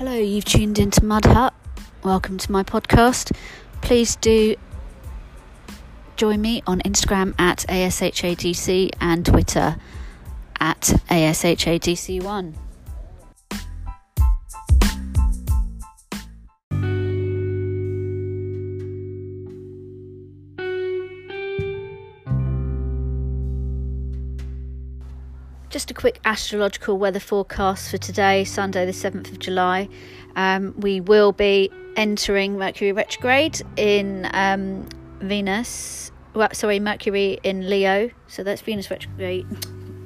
Hello, you've tuned into Mud Hut. Welcome to my podcast. Please do join me on Instagram at ASHADC and Twitter at ASHADC1. Just a quick astrological weather forecast for today, Sunday the 7th of July. We will be entering Mercury retrograde in Mercury in Leo. So that's Venus retrograde,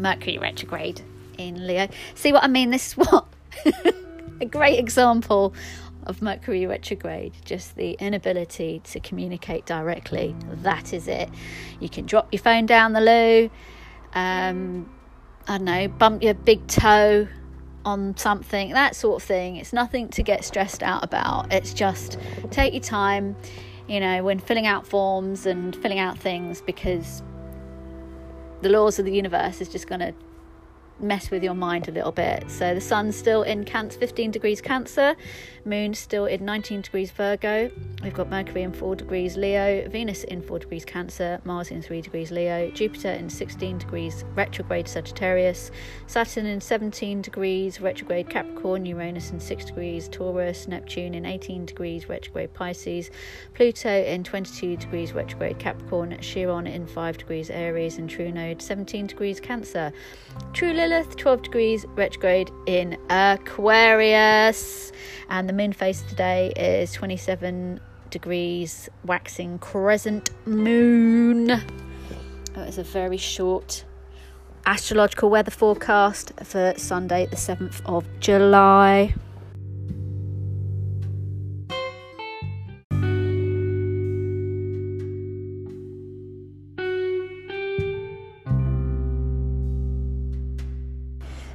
Mercury retrograde in Leo. See what I mean? This is what a great example of Mercury retrograde, just the inability to communicate directly. That is it. You can drop your phone down the loo, I don't know, bump your big toe on something, that sort of thing. It's nothing to get stressed out about. It's just take your time, you know, when filling out forms and filling out things, because the laws of the universe is just going to mess with your mind a little bit. So the sun's still in 15 degrees Cancer, moon still in 19 degrees Virgo. We've got Mercury in 4 degrees Leo, Venus in 4 degrees Cancer, Mars in 3 degrees Leo, Jupiter in 16 degrees retrograde Sagittarius, Saturn in 17 degrees retrograde Capricorn, Uranus in 6 degrees Taurus, Neptune in 18 degrees retrograde Pisces, Pluto in 22 degrees retrograde Capricorn, Chiron in 5 degrees Aries, and True Node 17 degrees Cancer. True Lilith 12 degrees retrograde in Aquarius, and the moon phase today is 27 degrees waxing crescent moon. That is a very short astrological weather forecast for Sunday the 7th of July.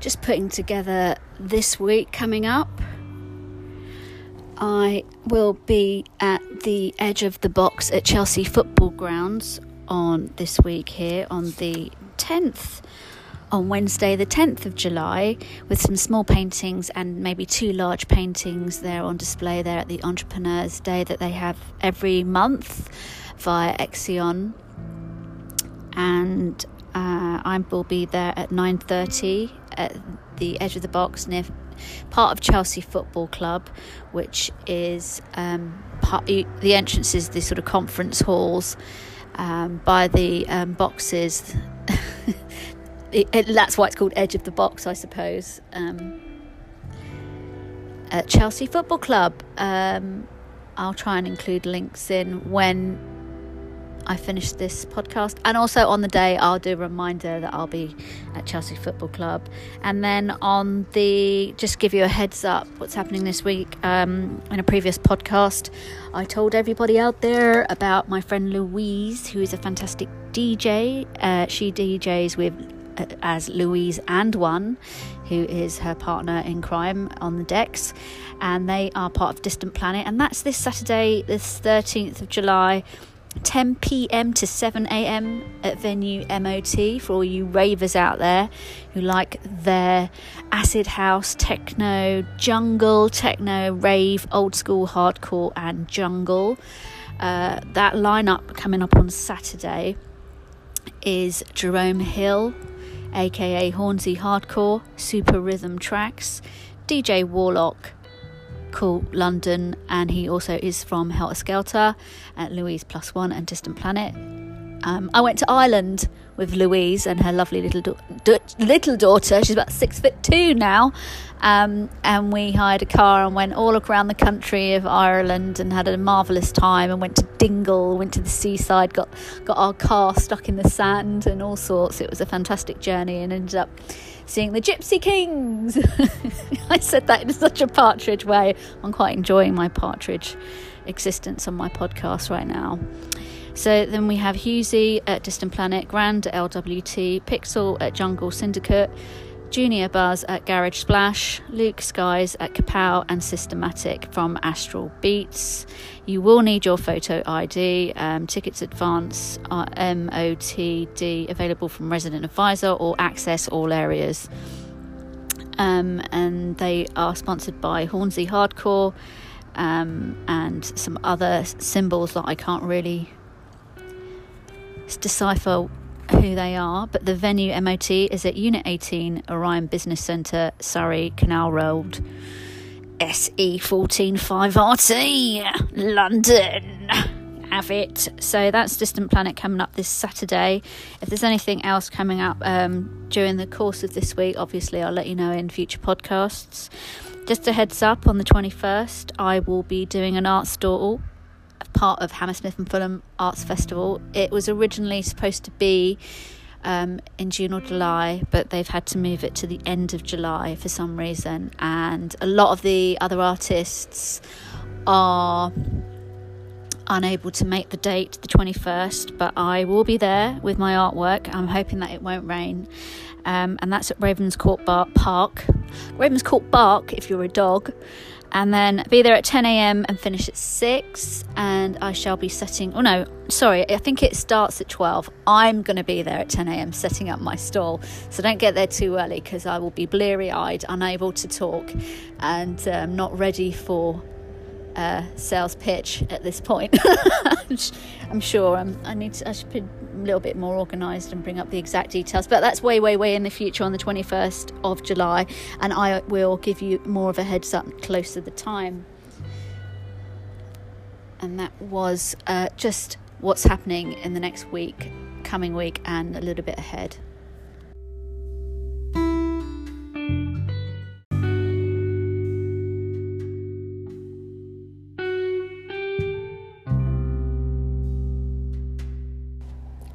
Just putting together this week coming up. I will be at the Edge of the Box at Chelsea Football Grounds on this week here on the 10th, on Wednesday the 10th of July, with some small paintings and maybe 2 large paintings there on display there at the Entrepreneurs Day that they have every month via Exion. And I will be there at 9:30 at the Edge of the Box, near part of Chelsea Football Club, which is the entrance is the sort of conference halls by the boxes. That's why it's called Edge of the Box, I suppose. At Chelsea Football Club, I'll try and include links in when I finish this podcast, and also on the day I'll do a reminder that I'll be at Chelsea Football Club. And then on the, just give you a heads up what's happening this week, in a previous podcast I told everybody out there about my friend Louise, who is a fantastic DJ. She DJs with as Louise and One, who is her partner in crime, on the decks, and they are part of Distant Planet, and that's this Saturday this 13th of July, 10 p.m. to 7 a.m. at venue MOT, for all you ravers out there who like their acid house, techno, jungle, techno, rave, old school, hardcore and jungle. That lineup coming up on Saturday is Jerome Hill, aka Hornsey Hardcore, Super Rhythm Tracks, DJ Warlock, Call London, and he also is from Helter Skelter, at Louise Plus One and Distant Planet. I went to Ireland with Louise and her lovely little daughter. She's about 6'2" now, and we hired a car and went all around the country of Ireland and had a marvellous time, and went to Dingle, went to the seaside, got our car stuck in the sand and all sorts. It was a fantastic journey, and ended up seeing the Gypsy Kings. I said that in such a partridge way. I'm quite enjoying my partridge existence on my podcast right now. So then we have Hughesy at Distant Planet, Grand at LWT, Pixel at Jungle Syndicate, Junior Buzz at Garage Splash, Luke Skies at Kapow, and Systematic from Astral Beats. You will need your photo ID. Tickets advance are MOTD, available from Resident Advisor, or access all areas. and they are sponsored by Hornsey Hardcore, and some other symbols that I can't really decipher who they are, but the venue MOT is at Unit 18, Orion Business Centre, Surrey, Canal Road, SE145RT, London. Have it. So that's Distant Planet coming up this Saturday. If there's anything else coming up during the course of this week, obviously I'll let you know in future podcasts. Just a heads up, on the 21st I will be doing an art stall, part of Hammersmith and Fulham Arts Festival. It was originally supposed to be in June or July, but they've had to move it to the end of July for some reason, and a lot of the other artists are unable to make the date, the 21st, but I will be there with my artwork. I'm hoping that it won't rain, and that's at Ravenscourt Park if you're a dog. And then be there at 10 a.m. and finish at 6. And I shall be setting... Oh, no, sorry. I think it starts at 12. I'm going to be there at 10 a.m. setting up my stall. So don't get there too early, because I will be bleary-eyed, unable to talk, and not ready for sales pitch at this point. I'm sure I should be a little bit more organised and bring up the exact details, but that's way in the future, on the 21st of July, and I will give you more of a heads up close to the time. And that was just what's happening in the next week, coming week, and a little bit ahead.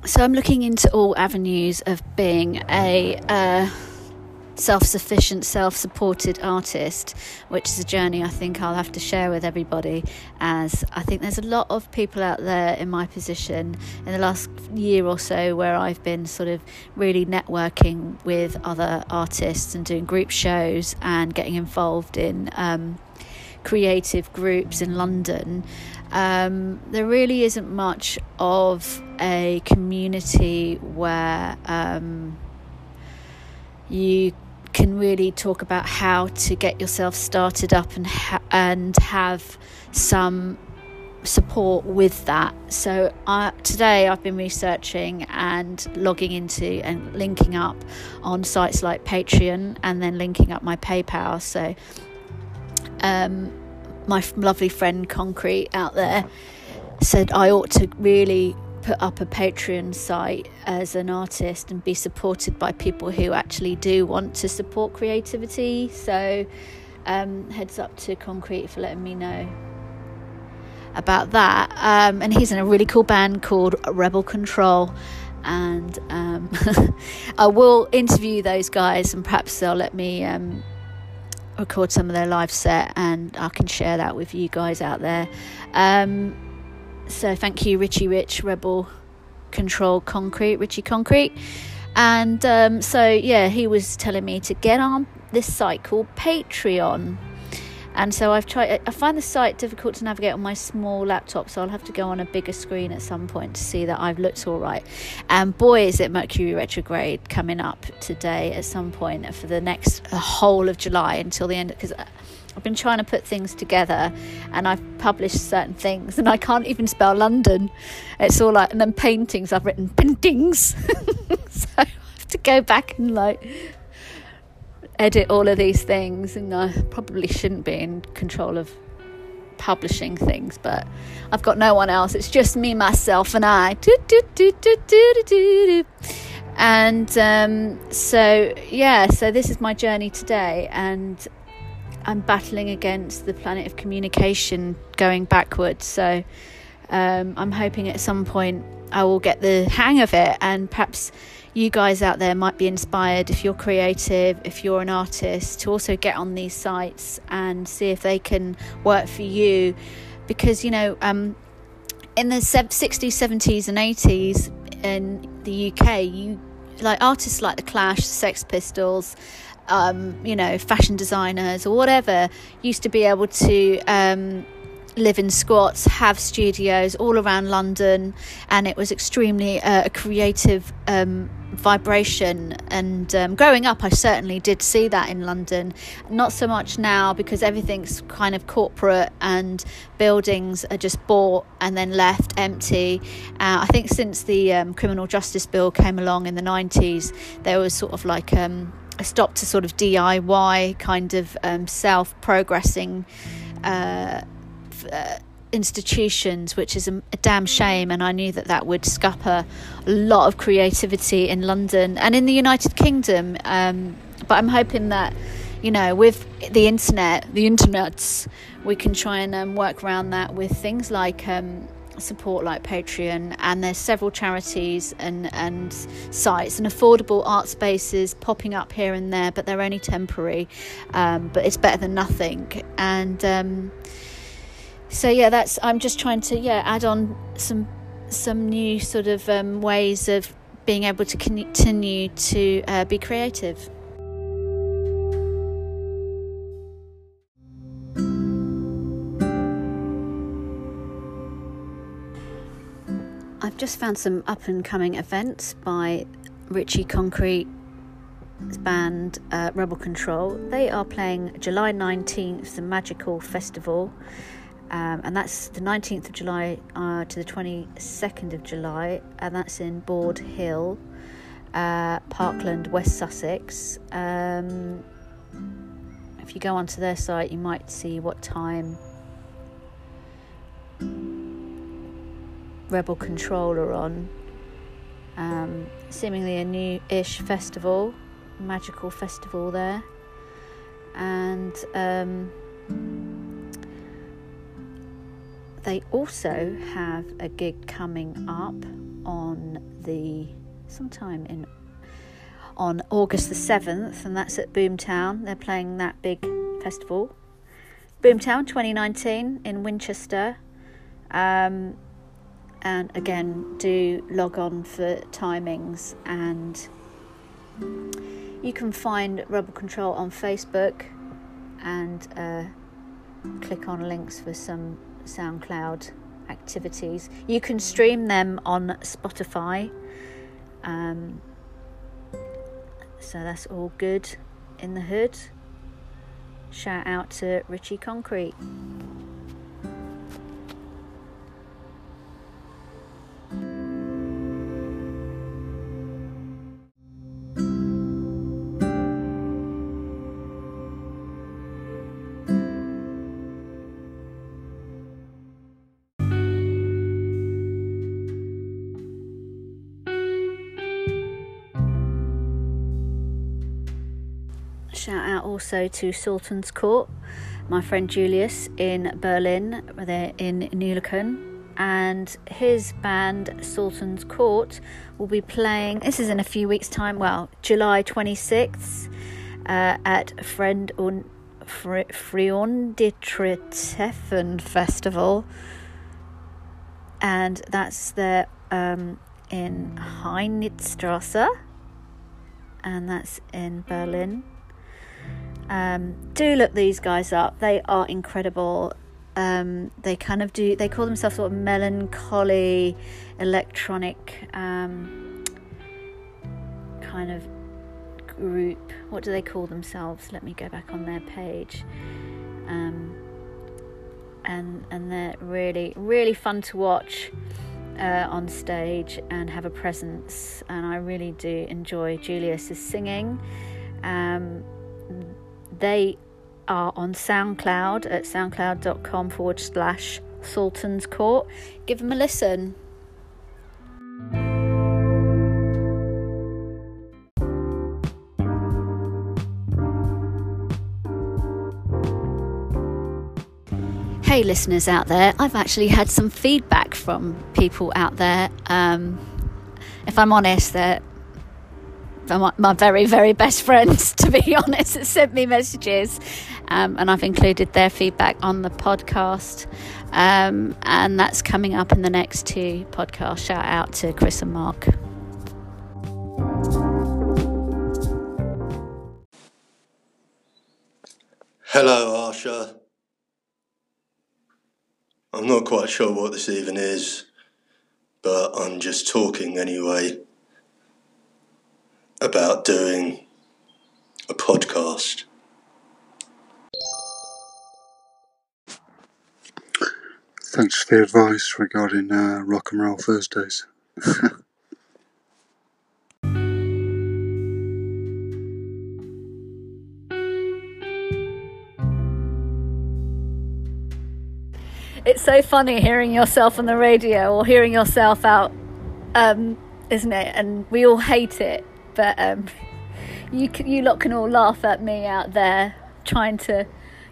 So I'm looking into all avenues of being a self-sufficient, self-supported artist, which is a journey I think I'll have to share with everybody, as I think there's a lot of people out there in my position in the last year or so where I've been sort of really networking with other artists and doing group shows and getting involved in creative groups in London. There really isn't much of a community where you can really talk about how to get yourself started up and have some support with that. So today I've been researching and logging into and linking up on sites like Patreon, and then linking up my PayPal. So my lovely friend Concrete out there said I ought to really put up a Patreon site as an artist and be supported by people who actually do want to support creativity. So heads up to Concrete for letting me know about that. And he's in a really cool band called Rebel Control, and I will interview those guys, and perhaps they'll let me record some of their live set, and I can share that with you guys out there. So thank you, Richie Rich, Rebel Control, Concrete, Richie Concrete. And so yeah, he was telling me to get on this site called Patreon, and so I've tried. I find the site difficult to navigate on my small laptop, so I'll have to go on a bigger screen at some point to see that I've looked all right. And boy, is it Mercury retrograde coming up today at some point for the next whole of July until the end, because I've been trying to put things together, and I've published certain things, and I can't even spell London. It's all like, and then paintings, I've written paintings. So I have to go back and like edit all of these things, and I probably shouldn't be in control of publishing things, but I've got no one else. It's just me, myself, and I. And so this is my journey today, and I'm battling against the planet of communication going backwards. So I'm hoping at some point I will get the hang of it, and perhaps you guys out there might be inspired, if you're creative, if you're an artist, to also get on these sites and see if they can work for you. Because, you know, in the 60s, 70s and 80s in the UK, you like artists like The Clash, Sex Pistols, fashion designers or whatever, used to be able to live in squats, have studios all around London, and it was extremely a creative vibration. And growing up, I certainly did see that in London. Not so much now, because everything's kind of corporate and buildings are just bought and then left empty. I think since the criminal justice bill came along in the 90s, there was sort of like a stop to sort of DIY kind of self-progressing institutions, which is a damn shame. And I knew that that would scupper a lot of creativity in London and in the United Kingdom, but I'm hoping that, you know, with the internet, the internets, we can try and work around that with things like support like Patreon, and there's several charities and sites and affordable art spaces popping up here and there, but they're only temporary, but it's better than nothing. And so yeah, that's, I'm just trying to add on some new sort of ways of being able to continue to be creative. I've just found some up and coming events by Richie Concrete band Rebel Control. They are playing July 19th, the Magical Festival. And that's the 19th of July to the 22nd of July, and that's in Board Hill, Parkland, West Sussex. If you go onto their site, you might see what time Rebel Control are on. Seemingly a new-ish festival, magical festival there. And they also have a gig coming up on the on August the 7th, and that's at Boomtown. They're playing that big festival, Boomtown 2019 in Winchester. And again, do log on for timings, and you can find Rebel Control on Facebook and click on links for some SoundCloud activities. You can stream them on Spotify, so that's all good in the hood. Shout out to Richie Concrete. Shout out also to Sultan's Court, my friend Julius in Berlin. They're in Nulliken, and his band Sultan's Court will be playing, this is in a few weeks' time, July 26th at Freundetreffen Festival, and that's there in Heinrichstrasse, and that's in Berlin. Do look these guys up, they are incredible. They call themselves sort of melancholy electronic kind of group. What do they call themselves? Let me go back on their page. And they're really, really fun to watch on stage and have a presence, and I really do enjoy Julius's singing. They are on SoundCloud at soundcloud.com/Sultan's Court. Give them a listen. Hey listeners out there, I've actually had some feedback from people out there. If I'm honest, they're my very, very best friends, to be honest, that sent me messages, and I've included their feedback on the podcast, and that's coming up in the next two podcasts. Shout out to Chris and Mark. Hello, Arsha. I'm not quite sure what this even is, but I'm just talking anyway about doing a podcast. Thanks for the advice regarding Rock and Roll Thursdays. It's so funny hearing yourself on the radio or hearing yourself out, isn't it? And we all hate it, but you lot can all laugh at me out there trying to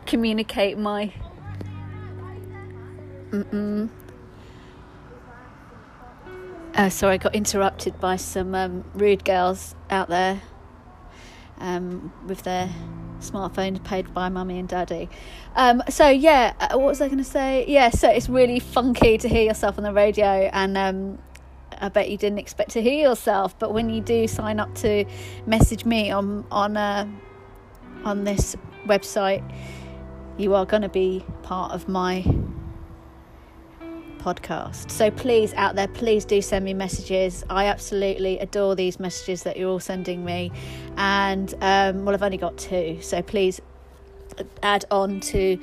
communicate my sorry, I got interrupted by some rude girls out there with their smartphone paid by mummy and daddy. What was I going to say? Yeah, so it's really funky to hear yourself on the radio, and I bet you didn't expect to hear yourself, but when you do sign up to message me on this website, you are going to be part of my podcast. So please, out there, please do send me messages. I absolutely adore these messages that you're all sending me, and I've only got two, so please add on to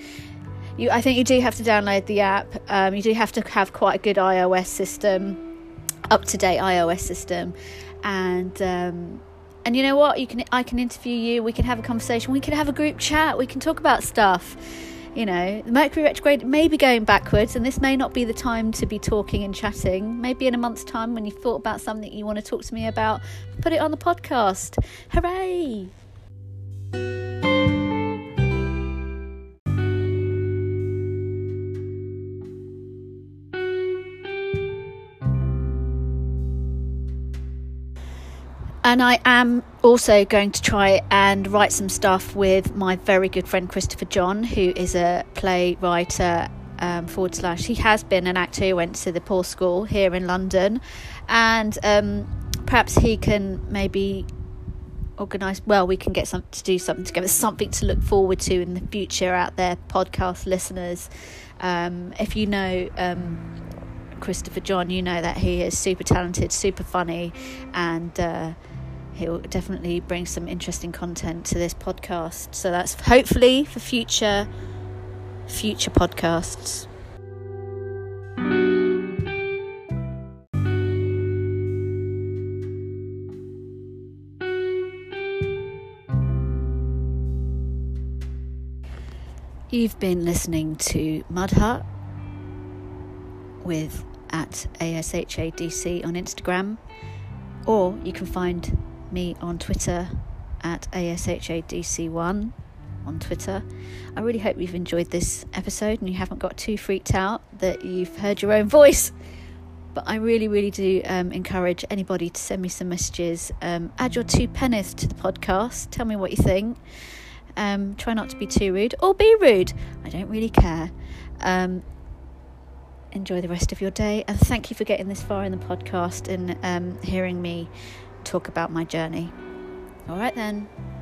you. I think you do have to download the app. You do have to have quite a good iOS system, up-to-date iOS system, and you know what, I can interview you, we can have a conversation, we can have a group chat, we can talk about stuff. You know, the Mercury retrograde may be going backwards, and this may not be the time to be talking and chatting. Maybe in a month's time, when you've thought about something you want to talk to me about, put it on the podcast. Hooray! And I am also going to try and write some stuff with my very good friend Christopher John, who is a playwright, / he has been an actor who went to the Poor School here in London, and perhaps he can maybe organise, we can get something to do something together, something to look forward to in the future out there, podcast listeners. If you know Christopher John, you know that he is super talented, super funny, and he'll definitely bring some interesting content to this podcast. So that's hopefully for future podcasts. You've been listening to Mud Hut with @ASHADC on Instagram, or you can find me on Twitter @ASHADC1 on Twitter. I really hope you've enjoyed this episode and you haven't got too freaked out that you've heard your own voice, but I really do encourage anybody to send me some messages. Add your two pennies to the podcast, tell me what you think. Try not to be too rude, or be rude, I don't really care. Enjoy the rest of your day, and thank you for getting this far in the podcast and hearing me talk about my journey. All right then.